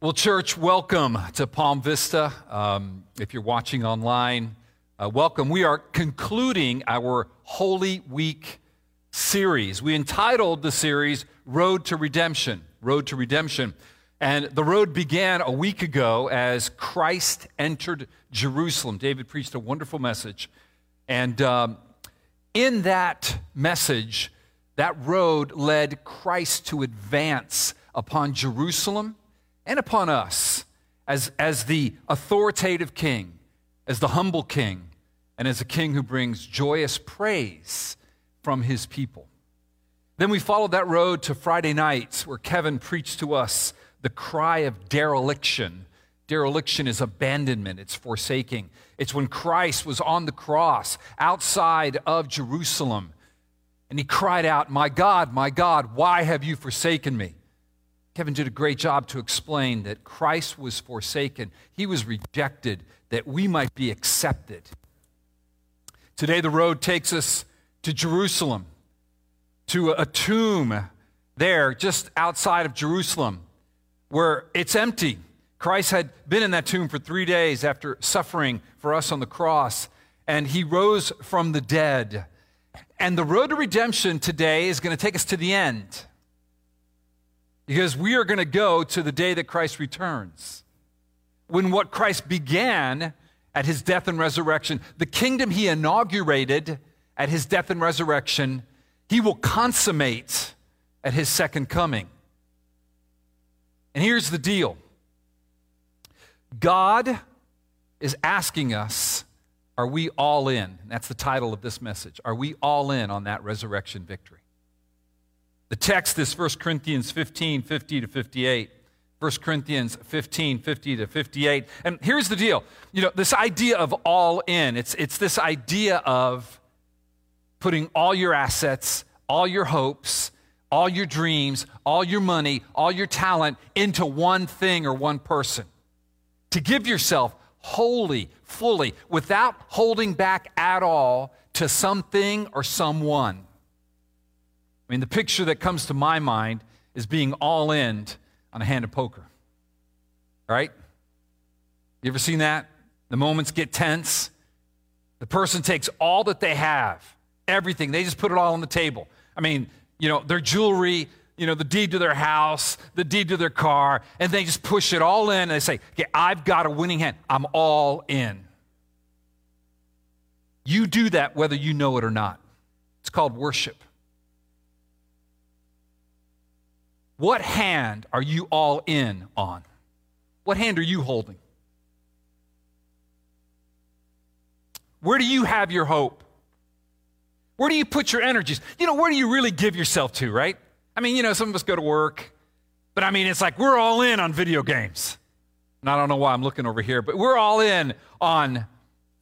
Well, church, welcome to Palm Vista. If you're watching online, welcome. We are concluding our Holy Week series. We entitled the series Road to Redemption, Road to Redemption. And the road began a week ago as Christ entered Jerusalem. David preached a wonderful message. And in that message, that road led Christ to advance upon Jerusalem and upon us as the authoritative king, as the humble king, and as a king who brings joyous praise from his people. Then we followed that road to Friday nights where Kevin preached to us the cry of dereliction. Dereliction is abandonment, it's forsaking. It's when Christ was on the cross outside of Jerusalem and he cried out, my God, why have you forsaken me?" Kevin did a great job to explain that Christ was forsaken. He was rejected that we might be accepted. Today, the road takes us to Jerusalem, to a tomb there just outside of Jerusalem where it's empty. Christ had been in that tomb for 3 days after suffering for us on the cross, and he rose from the dead. And the road to redemption today is going to take us to the end, because we are going to go to the day that Christ returns, when what Christ began at his death and resurrection, the kingdom he inaugurated at his death and resurrection, he will consummate at his second coming. And here's the deal. God is asking us, are we all in? And that's the title of this message. Are we all in on that resurrection victory? The text is 1 Corinthians 15, 50 to 58. 1 Corinthians 15, 50 to 58. And here's the deal. You know, this idea of all in, it's this idea of putting all your assets, all your hopes, all your dreams, all your money, all your talent into one thing or one person. To give yourself wholly, fully, without holding back at all to something or someone. I mean, the picture that comes to my mind is being all in on a hand of poker, right? You ever seen that? The moments get tense. The person takes all that they have, everything. They just put it all on the table. I mean, you know, their jewelry, you know, the deed to their house, the deed to their car, and they just push it all in. And they say, okay, I've got a winning hand. I'm all in. You do that whether you know it or not. It's called worship. What hand are you all in on? What hand are you holding? Where do you have your hope? Where do you put your energies? You know, where do you really give yourself to, right? I mean, you know, some of us go to work, but I mean, it's like we're all in on video games. And I don't know why I'm looking over here, but we're all in on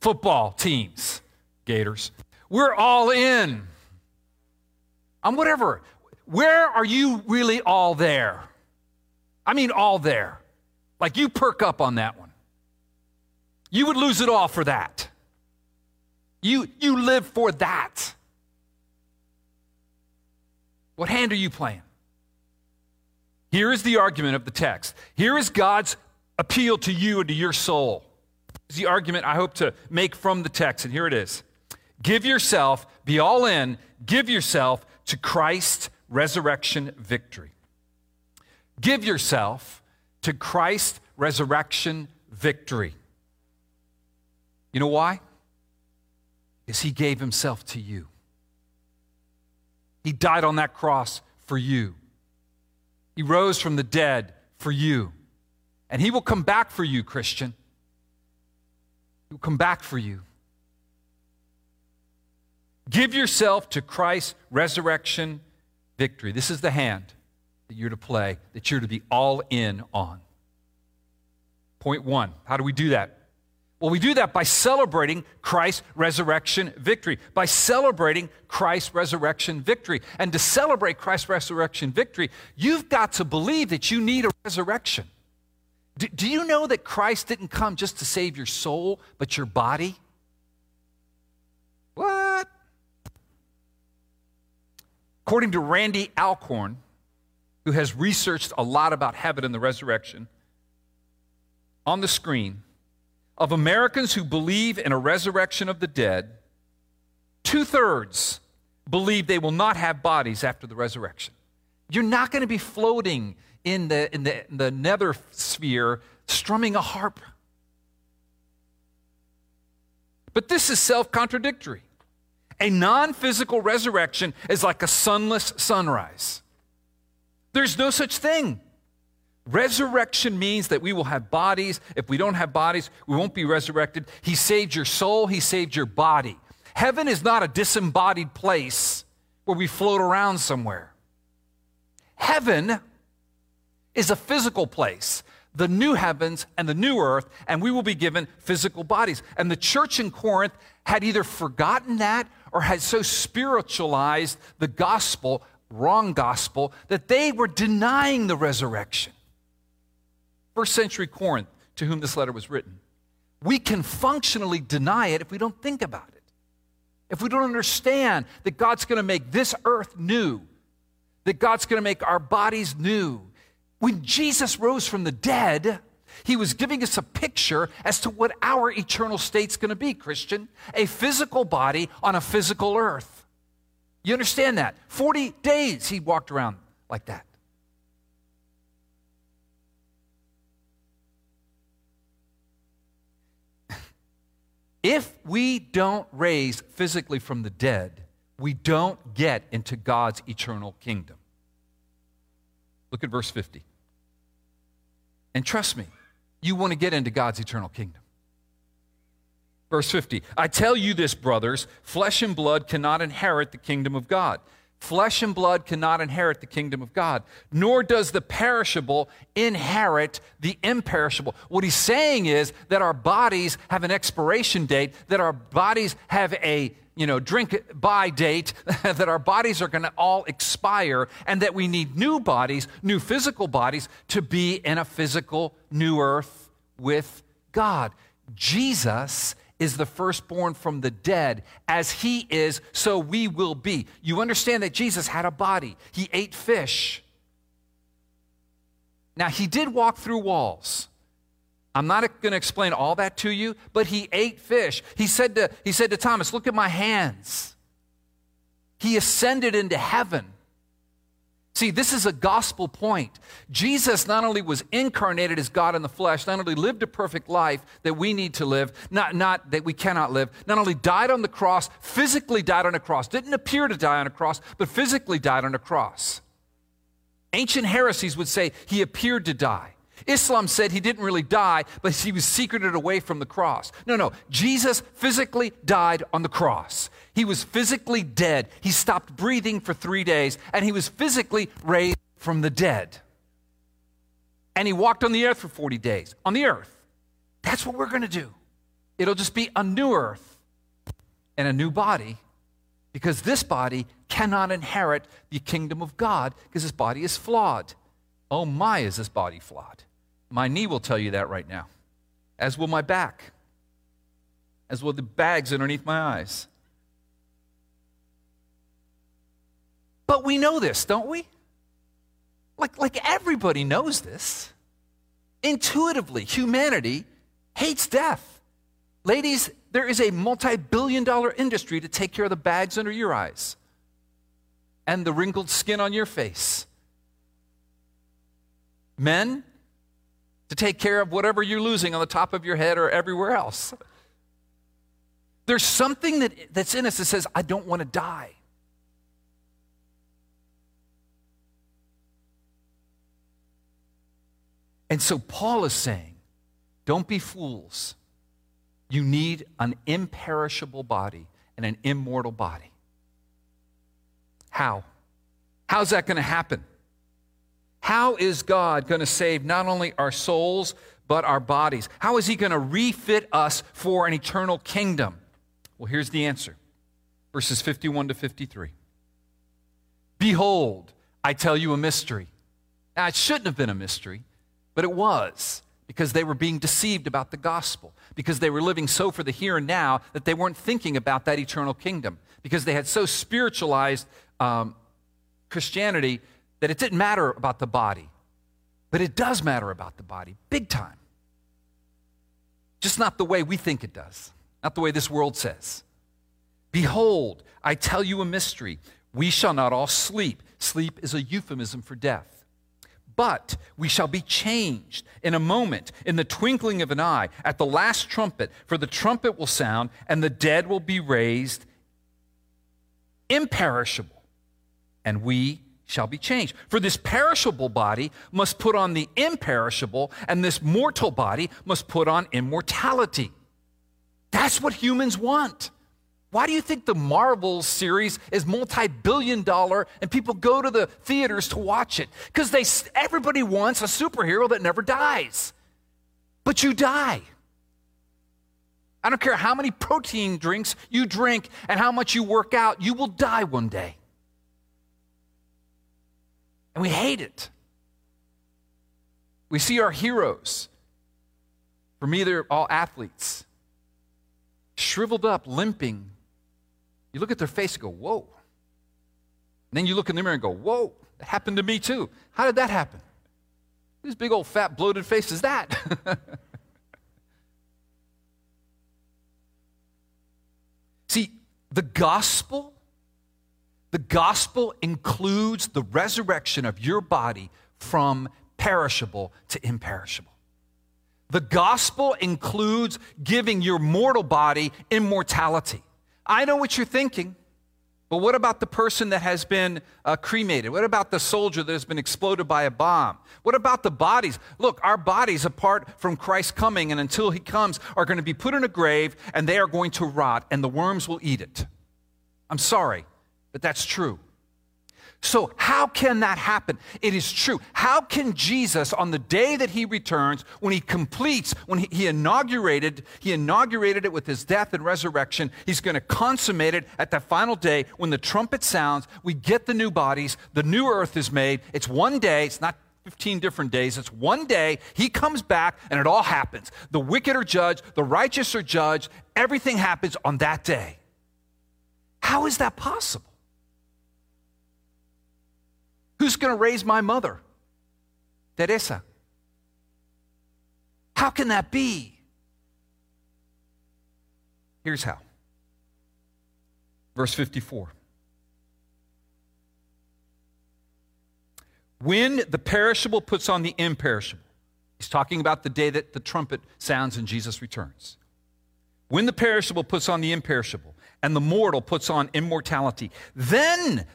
football teams, Gators. We're all in on whatever. Where are you really all there? I mean, all there. Like, you perk up on that one. You would lose it all for that. You live for that. What hand are you playing? Here is the argument of the text. Here is God's appeal to you and to your soul. It's the argument I hope to make from the text, and here it is. Give yourself, be all in, give yourself to Christ's resurrection victory. Give yourself to Christ's resurrection victory. You know why? Because he gave himself to you. He died on that cross for you. He rose from the dead for you. And he will come back for you, Christian. He will come back for you. Give yourself to Christ's resurrection victory. This is the hand that you're to play, that you're to be all in on. Point one, how do we do that? Well, we do that by celebrating Christ's resurrection victory, by celebrating Christ's resurrection victory. And to celebrate Christ's resurrection victory, you've got to believe that you need a resurrection. Do you know that Christ didn't come just to save your soul, but your body? What? According to Randy Alcorn, who has researched a lot about heaven and the resurrection, on the screen of Americans who believe in a resurrection of the dead, 2/3 believe they will not have bodies after the resurrection. You're not going to be floating in the nether sphere strumming a harp. But this is self-contradictory. A non-physical resurrection is like a sunless sunrise. There's no such thing. Resurrection means that we will have bodies. If we don't have bodies, we won't be resurrected. He saved your soul. He saved your body. Heaven is not a disembodied place where we float around somewhere. Heaven is a physical place, the new heavens and the new earth, and we will be given physical bodies. And the church in Corinth had either forgotten that or had so spiritualized the gospel, wrong gospel, that they were denying the resurrection. First century Corinth, to whom this letter was written, we can functionally deny it if we don't think about it. If we don't understand that God's going to make this earth new, that God's going to make our bodies new. When Jesus rose from the dead, he was giving us a picture as to what our eternal state's going to be, Christian, a physical body on a physical earth. You understand that? 40 days he walked around like that. If we don't raise physically from the dead, we don't get into God's eternal kingdom. Look at verse 50. And trust me, you want to get into God's eternal kingdom. Verse 50, I tell you this, brothers, flesh and blood cannot inherit the kingdom of God. Flesh and blood cannot inherit the kingdom of God, nor does the perishable inherit the imperishable. What he's saying is that our bodies have an expiration date, that our bodies have a, drink-by date, that our bodies are going to all expire, and that we need new bodies, new physical bodies, to be in a physical new earth with God. Jesus is the firstborn from the dead. As he is, so we will be. You understand that Jesus had a body. He ate fish. Now, he did walk through walls. I'm not going to explain all that to you, but he ate fish. He said to Thomas, look at my hands. He ascended into heaven. See, this is a gospel point. Jesus not only was incarnated as God in the flesh, not only lived a perfect life that we need to live, not that we cannot live, not only died on the cross, physically died on a cross, didn't appear to die on a cross, but physically died on a cross. Ancient heresies would say he appeared to die. Islam said he didn't really die, but he was secreted away from the cross. No, Jesus physically died on the cross. He was physically dead. He stopped breathing for 3 days, and he was physically raised from the dead. And he walked on the earth for 40 days, on the earth. That's what we're going to do. It'll just be a new earth and a new body, because this body cannot inherit the kingdom of God, because this body is flawed. Oh my, is this body flawed. My knee will tell you that right now, as will my back, as will the bags underneath my eyes. But we know this, don't we? Like everybody knows this. Intuitively, humanity hates death. Ladies, there is a multi-billion-dollar industry to take care of the bags under your eyes and the wrinkled skin on your face. Men, to take care of whatever you're losing on the top of your head or everywhere else. There's something that's in us that says, I don't want to die. And so Paul is saying, don't be fools. You need an imperishable body and an immortal body. How? How's that going to happen? How is God going to save not only our souls, but our bodies? How is he going to refit us for an eternal kingdom? Well, here's the answer. Verses 51 to 53. Behold, I tell you a mystery. Now, it shouldn't have been a mystery, but it was, because they were being deceived about the gospel, because they were living so for the here and now that they weren't thinking about that eternal kingdom, because they had so spiritualized Christianity that it didn't matter about the body. But it does matter about the body, big time. Just not the way we think it does, not the way this world says. Behold, I tell you a mystery. We shall not all sleep. Sleep is a euphemism for death. But we shall be changed in a moment, in the twinkling of an eye, at the last trumpet. For the trumpet will sound, and the dead will be raised imperishable, and we shall be changed. For this perishable body must put on the imperishable, and this mortal body must put on immortality. That's what humans want. Why do you think the Marvel series is multi-billion-dollar and people go to the theaters to watch it? Because everybody wants a superhero that never dies. But you die. I don't care how many protein drinks you drink and how much you work out, you will die one day. And we hate it. We see our heroes. For me, they're all athletes. Shriveled up, limping. You look at their face and go, whoa. And then you look in the mirror and go, whoa, that happened to me too. How did that happen? Whose big old fat bloated face is that? See, the gospel includes the resurrection of your body from perishable to imperishable. The gospel includes giving your mortal body immortality. I know what you're thinking, but what about the person that has been cremated? What about the soldier that has been exploded by a bomb? What about the bodies? Look, our bodies, apart from Christ's coming and until he comes, are going to be put in a grave, and they are going to rot, and the worms will eat it. I'm sorry, but that's true. So how can that happen? It is true. How can Jesus, on the day that he returns, when he completes, when he inaugurated it with his death and resurrection, he's going to consummate it at that final day when the trumpet sounds, we get the new bodies, the new earth is made. It's one day. It's not 15 different days. It's one day. He comes back, and it all happens. The wicked are judged. The righteous are judged. Everything happens on that day. How is that possible? Who's going to raise my mother? Teresa. How can that be? Here's how. Verse 54. When the perishable puts on the imperishable, he's talking about the day that the trumpet sounds and Jesus returns. When the perishable puts on the imperishable, and the mortal puts on immortality. Then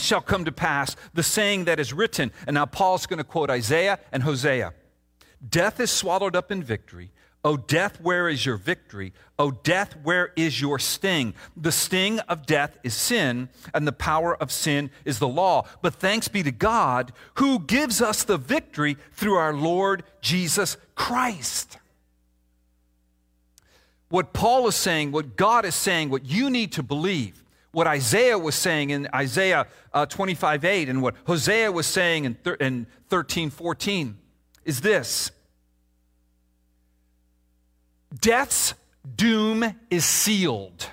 shall come to pass the saying that is written. And now Paul's going to quote Isaiah and Hosea. Death is swallowed up in victory. O death, where is your victory? O death, where is your sting? The sting of death is sin, and the power of sin is the law. But thanks be to God, who gives us the victory through our Lord Jesus Christ. What Paul is saying, what God is saying, what you need to believe, what Isaiah was saying in Isaiah 25:8, and what Hosea was saying in 13:14 is this. Death's doom is sealed.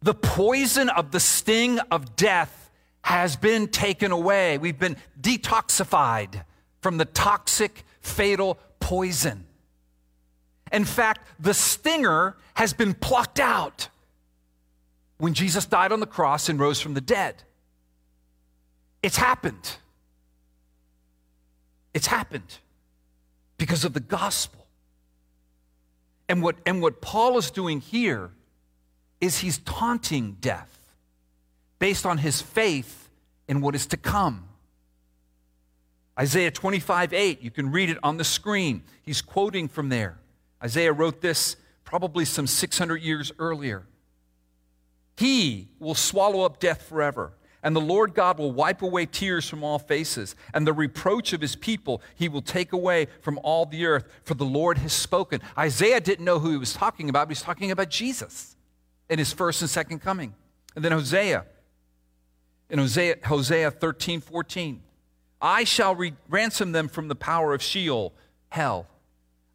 The poison of the sting of death has been taken away. We've been detoxified from the toxic, fatal poison. In fact, the stinger has been plucked out when Jesus died on the cross and rose from the dead. It's happened. It's happened because of the gospel. And what Paul is doing here is he's taunting death based on his faith in what is to come. Isaiah 25:8, you can read it on the screen. He's quoting from there. Isaiah wrote this probably some 600 years earlier. He will swallow up death forever, and the Lord God will wipe away tears from all faces, and the reproach of his people he will take away from all the earth, for the Lord has spoken. Isaiah didn't know who he was talking about, but he's talking about Jesus in his first and second coming. And then Hosea, in Hosea 13:14, I shall ransom them from the power of Sheol, hell.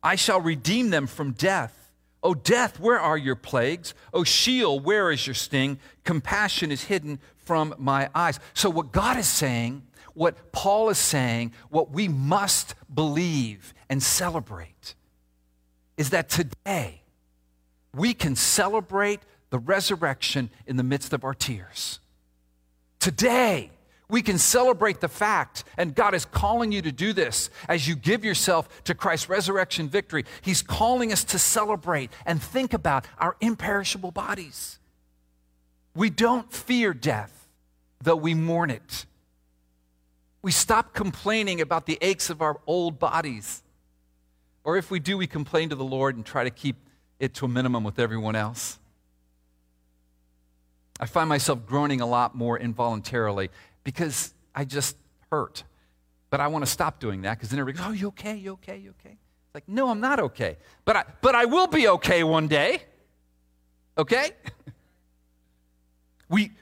I shall redeem them from death. O death, where are your plagues? O Sheol, where is your sting? Compassion is hidden from my eyes. So what God is saying, what Paul is saying, what we must believe and celebrate, is that today we can celebrate the resurrection in the midst of our tears. Today, we can celebrate the fact, and God is calling you to do this as you give yourself to Christ's resurrection victory. He's calling us to celebrate and think about our imperishable bodies. We don't fear death, though we mourn it. We stop complaining about the aches of our old bodies. Or if we do, we complain to the Lord and try to keep it to a minimum with everyone else. I find myself groaning a lot more involuntarily because I just hurt. But I want to stop doing that because then everybody goes, oh, you okay, you okay, you okay? It's like, no, I'm not okay. But I will be okay one day, okay?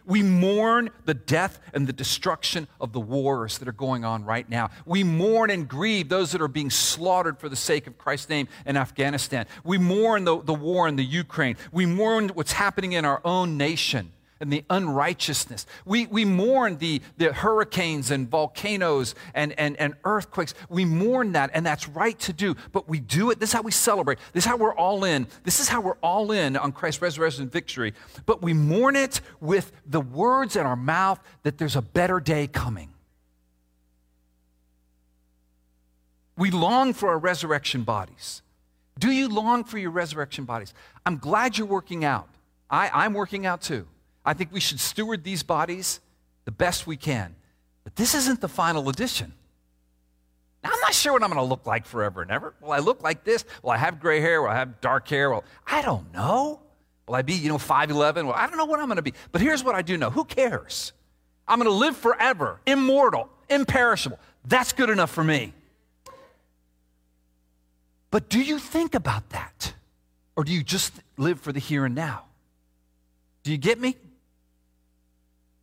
We mourn the death and the destruction of the wars that are going on right now. We mourn and grieve those that are being slaughtered for the sake of Christ's name in Afghanistan. We mourn the war in the Ukraine. We mourn what's happening in our own nation and the unrighteousness. We mourn the hurricanes and volcanoes and earthquakes. We mourn that, and that's right to do, but we do it. This is how we celebrate. This is how we're all in. This is how we're all in on Christ's resurrection victory, but we mourn it with the words in our mouth that there's a better day coming. We long for our resurrection bodies. Do you long for your resurrection bodies? I'm glad you're working out. I'm working out too. I think we should steward these bodies the best we can. But this isn't the final edition. Now, I'm not sure what I'm going to look like forever and ever. Will I look like this? Will I have gray hair? Will I have dark hair? Well, I don't know. Will I be, 5'11"? Well, I don't know what I'm going to be. But here's what I do know. Who cares? I'm going to live forever, immortal, imperishable. That's good enough for me. But do you think about that? Or do you just live for the here and now? Do you get me?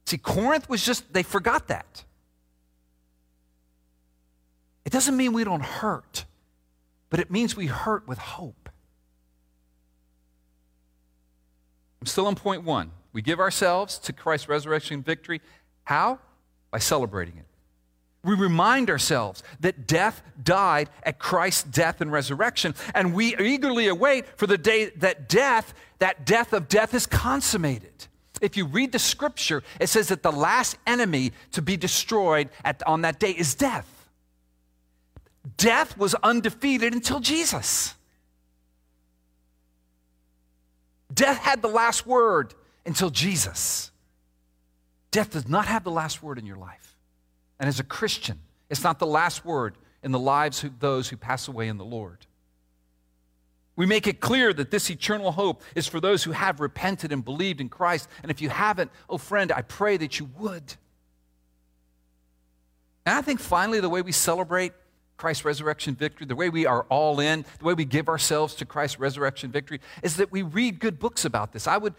See, Corinth was just, they forgot that. It doesn't mean we don't hurt, but it means we hurt with hope. I'm still on point one. We give ourselves to Christ's resurrection victory. How? By celebrating it. We remind ourselves that death died at Christ's death and resurrection, and we eagerly await for the day that death is consummated. If you read the scripture, it says that the last enemy to be destroyed on that day is death. Death was undefeated until Jesus. Death had the last word until Jesus. Death does not have the last word in your life. And as a Christian, it's not the last word in the lives of those who pass away in the Lord. We make it clear that this eternal hope is for those who have repented and believed in Christ. And if you haven't, oh friend, I pray that you would. And I think finally the way we celebrate Christ's resurrection victory, the way we are all in, the way we give ourselves to Christ's resurrection victory, is that we read good books about this. I would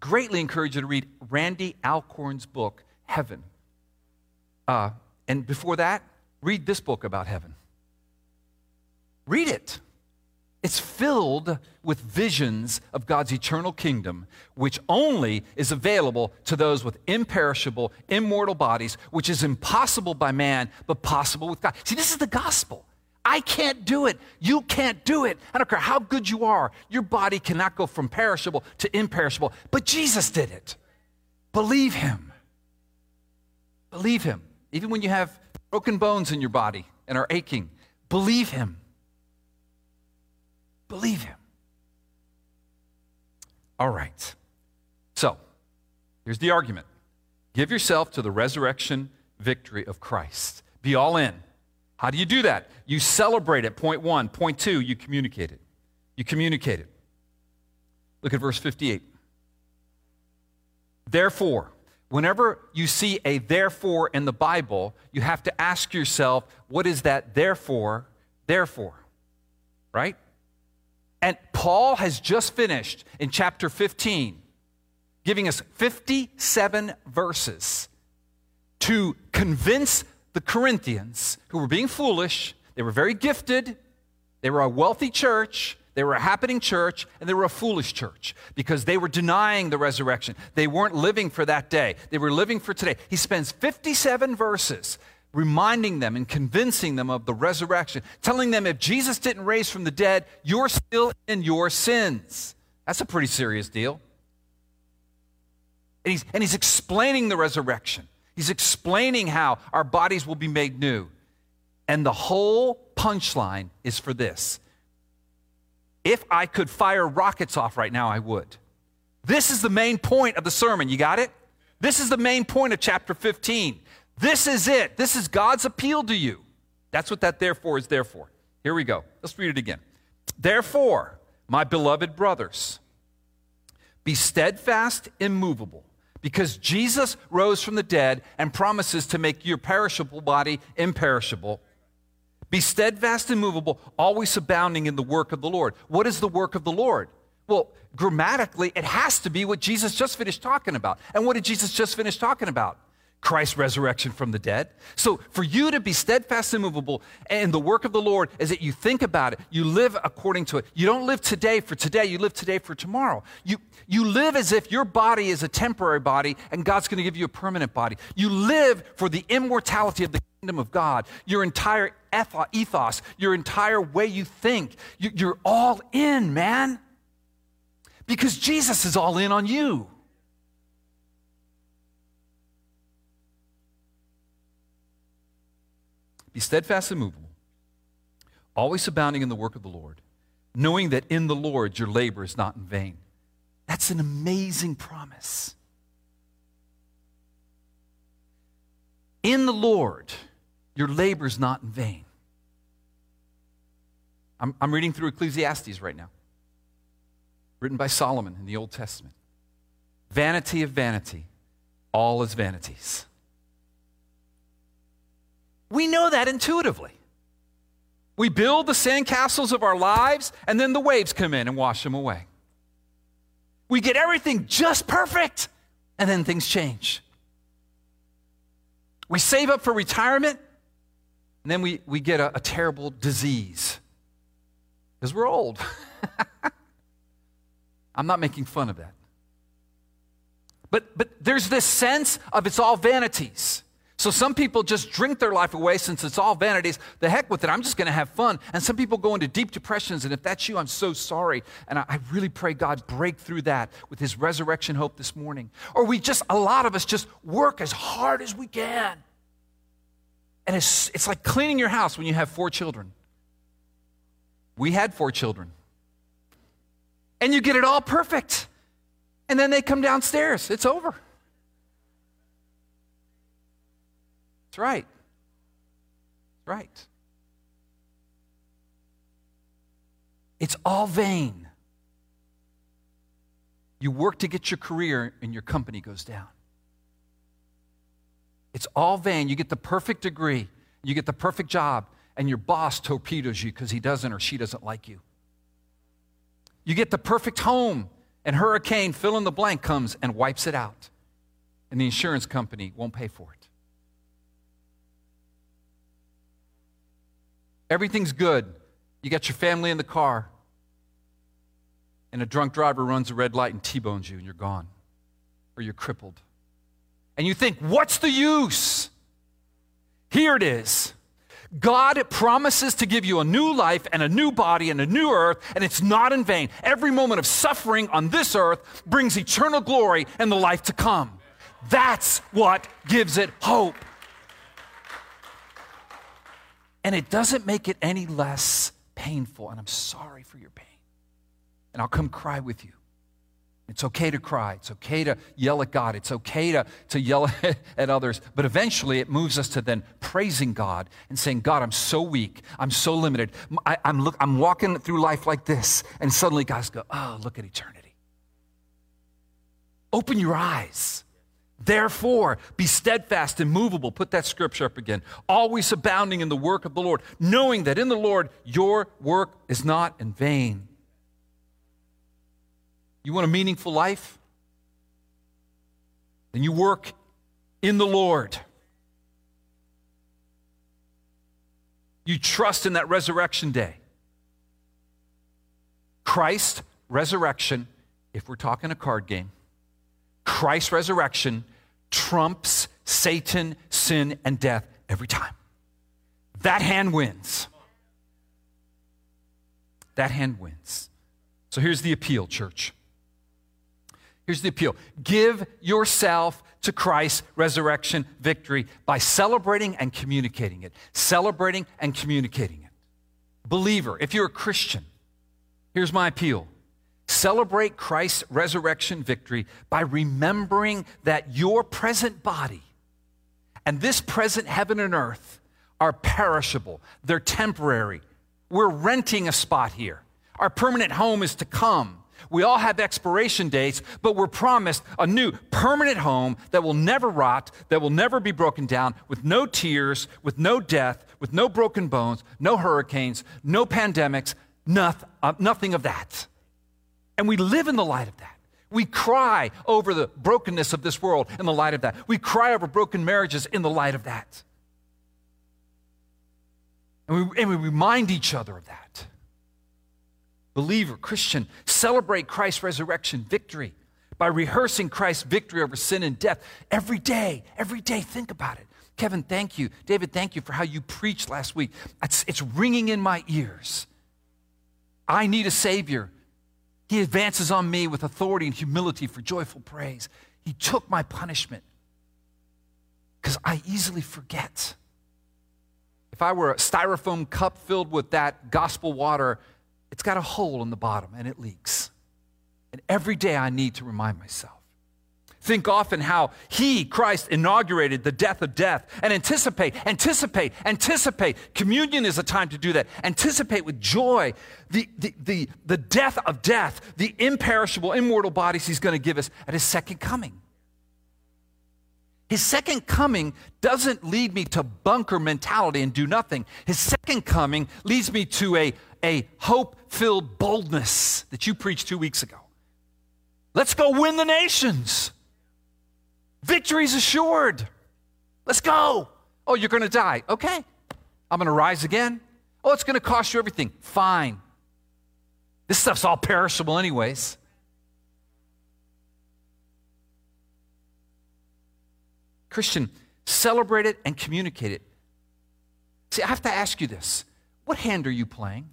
greatly encourage you to read Randy Alcorn's book, Heaven. And before that, read this book about heaven. Read it. It's filled with visions of God's eternal kingdom, which only is available to those with imperishable, immortal bodies, which is impossible by man, but possible with God. See, this is the gospel. I can't do it. You can't do it. I don't care how good you are. Your body cannot go from perishable to imperishable, but Jesus did it. Believe him. Believe him. Even when you have broken bones in your body and are aching, believe him. Believe him. All right. So, here's the argument. Give yourself to the resurrection victory of Christ. Be all in. How do you do that? You celebrate it, point one. Point two, you communicate it. You communicate it. Look at verse 58. Therefore, whenever you see a therefore in the Bible, you have to ask yourself, what is that therefore, right? And Paul has just finished in chapter 15, giving us 57 verses to convince the Corinthians who were being foolish. They were very gifted. They were a wealthy church. They were a happening church, and they were a foolish church because they were denying the resurrection. They weren't living for that day. They were living for today. He spends 57 verses reminding them and convincing them of the resurrection, telling them if Jesus didn't raise from the dead, you're still in your sins. That's a pretty serious deal. And he's explaining the resurrection. He's explaining how our bodies will be made new. And the whole punchline is for this. If I could fire rockets off right now, I would. This is the main point of the sermon. You got it? This is the main point of chapter 15. This is it. This is God's appeal to you. That's what that therefore is there for. Here we go. Let's read it again. Therefore, my beloved brothers, be steadfast, immovable, because Jesus rose from the dead and promises to make your perishable body imperishable. Be steadfast, immovable, always abounding in the work of the Lord. What is the work of the Lord? Well, grammatically, it has to be what Jesus just finished talking about. And what did Jesus just finish talking about? Christ's resurrection from the dead. So for you to be steadfast and immovable, and the work of the Lord is that you think about it, you live according to it. You don't live today for today, you live today for tomorrow. You live as if your body is a temporary body and God's going to give you a permanent body. You live for the immortality of the kingdom of God. Your entire ethos, your entire way you think, you're all in, man. Because Jesus is all in on you. Be steadfast and immovable, always abounding in the work of the Lord, knowing that in the Lord your labor is not in vain. That's an amazing promise. In the Lord, your labor is not in vain. I'm reading through Ecclesiastes right now, written by Solomon in the Old Testament. Vanity of vanity, all is vanities. We know that intuitively. We build the sandcastles of our lives, and then the waves come in and wash them away. We get everything just perfect, and then things change. We save up for retirement, and then we get a terrible disease because we're old. I'm not making fun of that. But there's this sense of it's all vanities. So some people just drink their life away since it's all vanities. The heck with it, I'm just going to have fun. And some people go into deep depressions, and if that's you, I'm so sorry. And I really pray God break through that with his resurrection hope this morning. Or a lot of us just work as hard as we can. And it's like cleaning your house when you have 4 children. We had 4 children. And you get it all perfect. And then they come downstairs. It's over. Right. Right. It's all vain. You work to get your career and your company goes down. It's all vain. You get the perfect degree, you get the perfect job, and your boss torpedoes you because he doesn't or she doesn't like you. You get the perfect home, and hurricane fill in the blank comes and wipes it out, and the insurance company won't pay for it. Everything's good. You got your family in the car, and a drunk driver runs a red light and T-bones you, and you're gone, or you're crippled. And you think, what's the use? Here it is. God promises to give you a new life and a new body and a new earth, and it's not in vain. Every moment of suffering on this earth brings eternal glory and the life to come. That's what gives it hope. And it doesn't make it any less painful. And I'm sorry for your pain. And I'll come cry with you. It's okay to cry. It's okay to yell at God. It's okay to yell at others. But eventually it moves us to then praising God and saying, God, I'm so weak. I'm so limited. I'm walking through life like this. And suddenly guys go, oh, look at eternity. Open your eyes. Therefore, be steadfast and immovable. Put that scripture up again. Always abounding in the work of the Lord, knowing that in the Lord your work is not in vain. You want a meaningful life? Then you work in the Lord. You trust in that resurrection day. Christ's resurrection, if we're talking a card game, Christ's resurrection trumps Satan, sin, and death every time. That hand wins. That hand wins. So here's the appeal, church. Here's the appeal. Give yourself to Christ's resurrection victory by celebrating and communicating it. Celebrating and communicating it. Believer, if you're a Christian, here's my appeal. Celebrate Christ's resurrection victory by remembering that your present body and this present heaven and earth are perishable. They're temporary. We're renting a spot here. Our permanent home is to come. We all have expiration dates, but we're promised a new permanent home that will never rot, that will never be broken down, with no tears, with no death, with no broken bones, no hurricanes, no pandemics, nothing of that. And we live in the light of that. We cry over the brokenness of this world in the light of that. We cry over broken marriages in the light of that. And we remind each other of that. Believer, Christian, celebrate Christ's resurrection victory by rehearsing Christ's victory over sin and death every day. Every day, think about it. Kevin, thank you. David, thank you for how you preached last week. It's ringing in my ears. I need a Savior. He advances on me with authority and humility for joyful praise. He took my punishment because I easily forget. If I were a styrofoam cup filled with that gospel water, it's got a hole in the bottom, and it leaks. And every day I need to remind myself. Think often how he, Christ, inaugurated the death of death. And anticipate. Communion is a time to do that. Anticipate with joy the death of death, the imperishable, immortal bodies he's going to give us at his second coming. His second coming doesn't lead me to bunker mentality and do nothing. His second coming leads me to a hope-filled boldness that you preached 2 weeks ago. Let's go win the nations. Victory's assured. Let's go. Oh, you're going to die. Okay. I'm going to rise again. Oh, it's going to cost you everything. Fine. This stuff's all perishable anyways. Christian, celebrate it and communicate it. See, I have to ask you this. What hand are you playing?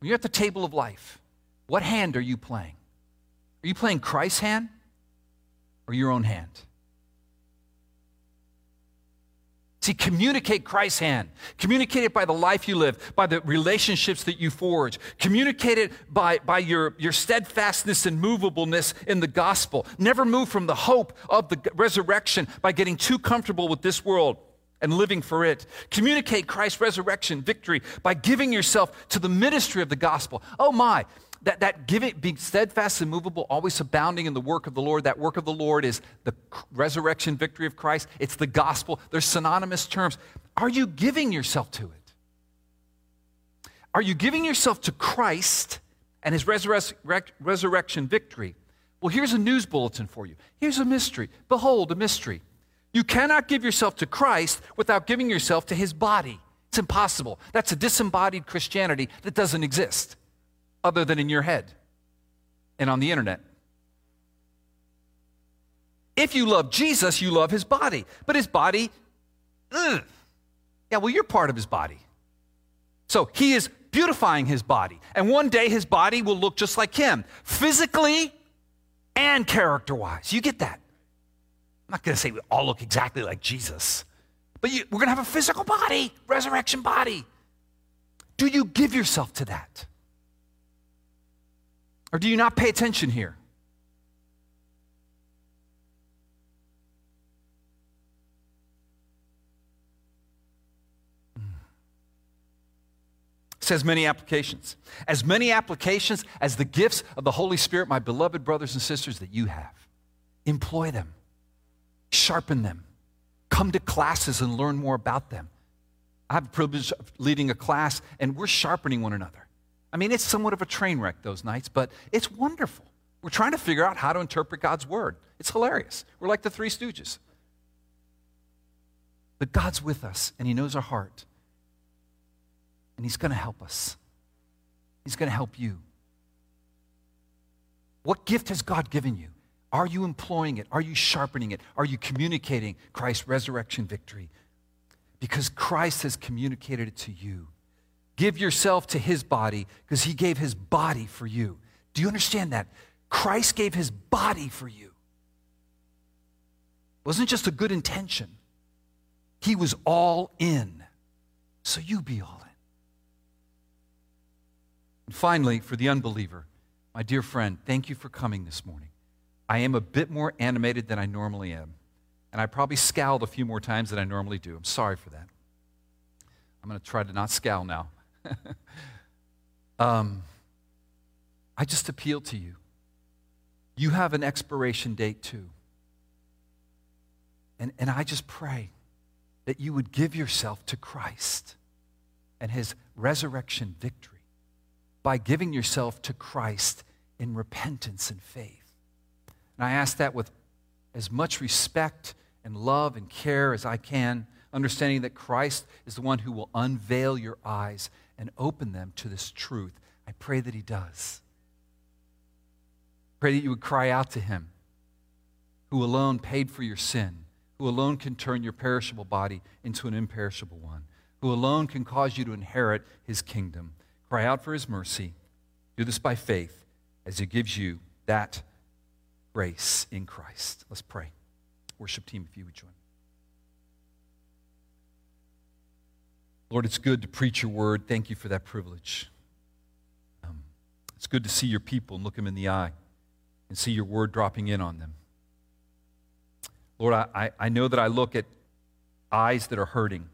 When you're at the table of life, what hand are you playing? Are you playing Christ's hand or your own hand? See, communicate Christ's hand. Communicate it by the life you live, by the relationships that you forge. Communicate it by your steadfastness and movableness in the gospel. Never move from the hope of the resurrection by getting too comfortable with this world and living for it. Communicate Christ's resurrection victory by giving yourself to the ministry of the gospel. Oh my, that giving, being steadfast and movable, always abounding in the work of the Lord. That work of the Lord is the resurrection victory of Christ. It's the gospel. They're synonymous terms. Are you giving yourself to it? Are you giving yourself to Christ and his resurrection victory? Well, here's a news bulletin for you. Here's a mystery. Behold, a mystery. You cannot give yourself to Christ without giving yourself to his body. It's impossible. That's a disembodied Christianity that doesn't exist other than in your head and on the internet. If you love Jesus, you love his body. But his body, you're part of his body. So he is beautifying his body. And one day his body will look just like him, physically and character-wise. You get that? I'm not going to say we all look exactly like Jesus, but we're going to have a physical body, resurrection body. Do you give yourself to that? Or do you not pay attention here? It says many applications. As many applications as the gifts of the Holy Spirit, my beloved brothers and sisters, that you have. Employ them. Sharpen them. Come to classes and learn more about them. I have the privilege of leading a class, and we're sharpening one another. I mean, it's somewhat of a train wreck those nights, but it's wonderful. We're trying to figure out how to interpret God's word. It's hilarious. We're like the Three Stooges. But God's with us, and he knows our heart. And he's going to help us. He's going to help you. What gift has God given you? Are you employing it? Are you sharpening it? Are you communicating Christ's resurrection victory because Christ has communicated it to you. Give yourself to his body because he gave his body for you. Do you understand that? Christ gave his body for you. It wasn't just a good intention. He was all in. So you be all in. And finally, for the unbeliever, my dear friend, thank you for coming this morning. I am a bit more animated than I normally am, and I probably scowled a few more times than I normally do. I'm sorry for that. I'm going to try to not scowl now. I just appeal to you. You have an expiration date too. And I just pray that you would give yourself to Christ and his resurrection victory by giving yourself to Christ in repentance and faith. And I ask that with as much respect and love and care as I can, understanding that Christ is the one who will unveil your eyes and open them to this truth. I pray that he does. Pray that you would cry out to him, who alone paid for your sin, who alone can turn your perishable body into an imperishable one, who alone can cause you to inherit his kingdom. Cry out for his mercy. Do this by faith as he gives you that grace in Christ. Let's pray. Worship team, if you would join me. Lord, it's good to preach your word. Thank you for that privilege. It's good to see your people and look them in the eye and see your word dropping in on them. Lord, I know that I look at eyes that are hurting.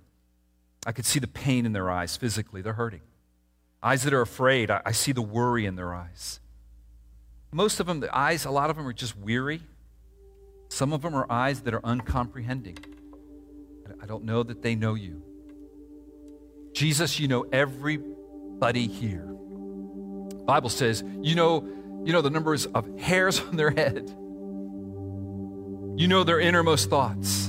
I could see the pain in their eyes physically. They're hurting. Eyes that are afraid. I see the worry in their eyes. Most of them, the eyes, a lot of them are just weary. Some of them are eyes that are uncomprehending. I don't know that they know you. Jesus, you know everybody here. The Bible says, you know the numbers of hairs on their head. You know their innermost thoughts.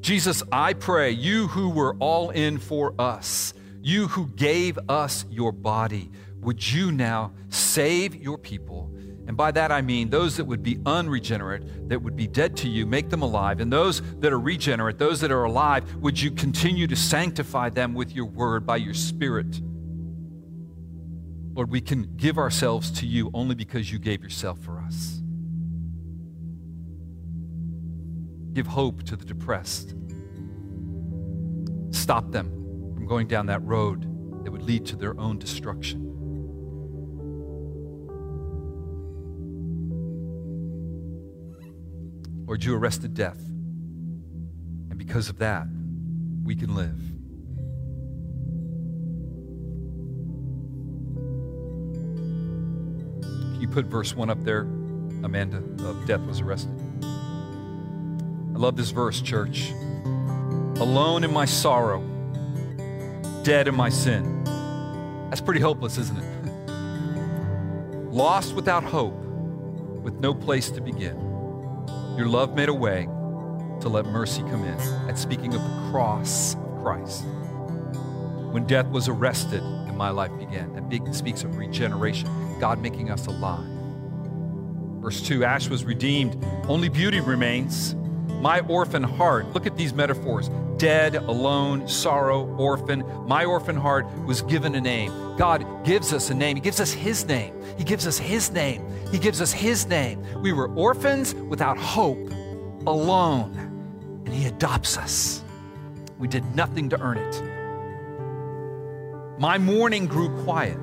Jesus, I pray, you who were all in for us, you who gave us your body, would you now save your people? And by that I mean those that would be unregenerate, that would be dead to you, make them alive. And those that are regenerate, those that are alive, would you continue to sanctify them with your word, by your spirit? Lord, we can give ourselves to you only because you gave yourself for us. Give hope to the depressed. Stop them from going down that road that would lead to their own destruction. Lord, you arrested death, and because of that, we can live. Can you put verse 1 up there, Amanda, of death was arrested? I love this verse, church. Alone in my sorrow, dead in my sin. That's pretty hopeless, isn't it? Lost without hope, with no place to begin. Your love made a way to let mercy come in. That's speaking of the cross of Christ. When death was arrested and my life began. That speaks of regeneration, God making us alive. Verse 2, ash was redeemed, only beauty remains. My orphan heart, look at these metaphors, dead, alone, sorrow, orphan. My orphan heart was given a name. God gives us a name. He gives us his name. He gives us his name. He gives us his name. We were orphans without hope, alone, and he adopts us. We did nothing to earn it. My mourning grew quiet.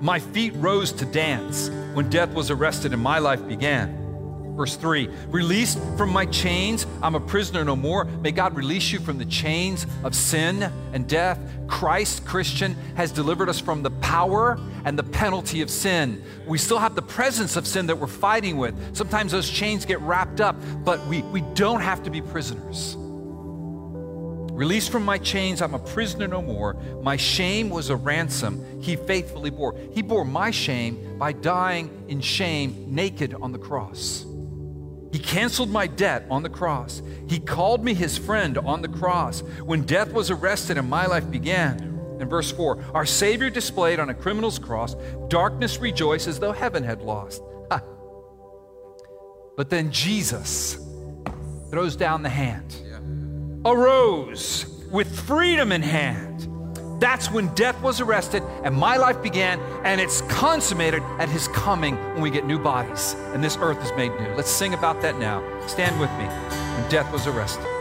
My feet rose to dance when death was arrested and my life began. Verse 3, released from my chains, I'm a prisoner no more. May God release you from the chains of sin and death. Christ, Christian, has delivered us from the power and the penalty of sin. We still have the presence of sin that we're fighting with. Sometimes those chains get wrapped up, but we don't have to be prisoners. Released from my chains, I'm a prisoner no more. My shame was a ransom he faithfully bore. He bore my shame by dying in shame, naked on the cross. He canceled my debt on the cross. He called me his friend on the cross. When death was arrested and my life began. In verse 4, our Savior displayed on a criminal's cross, darkness rejoiced as though heaven had lost. Ha. But then Jesus throws down the hand. Yeah. arose with freedom in hand. That's when death was arrested and my life began, and it's consummated at his coming when we get new bodies and this earth is made new. Let's sing about that now. Stand with me. When death was arrested.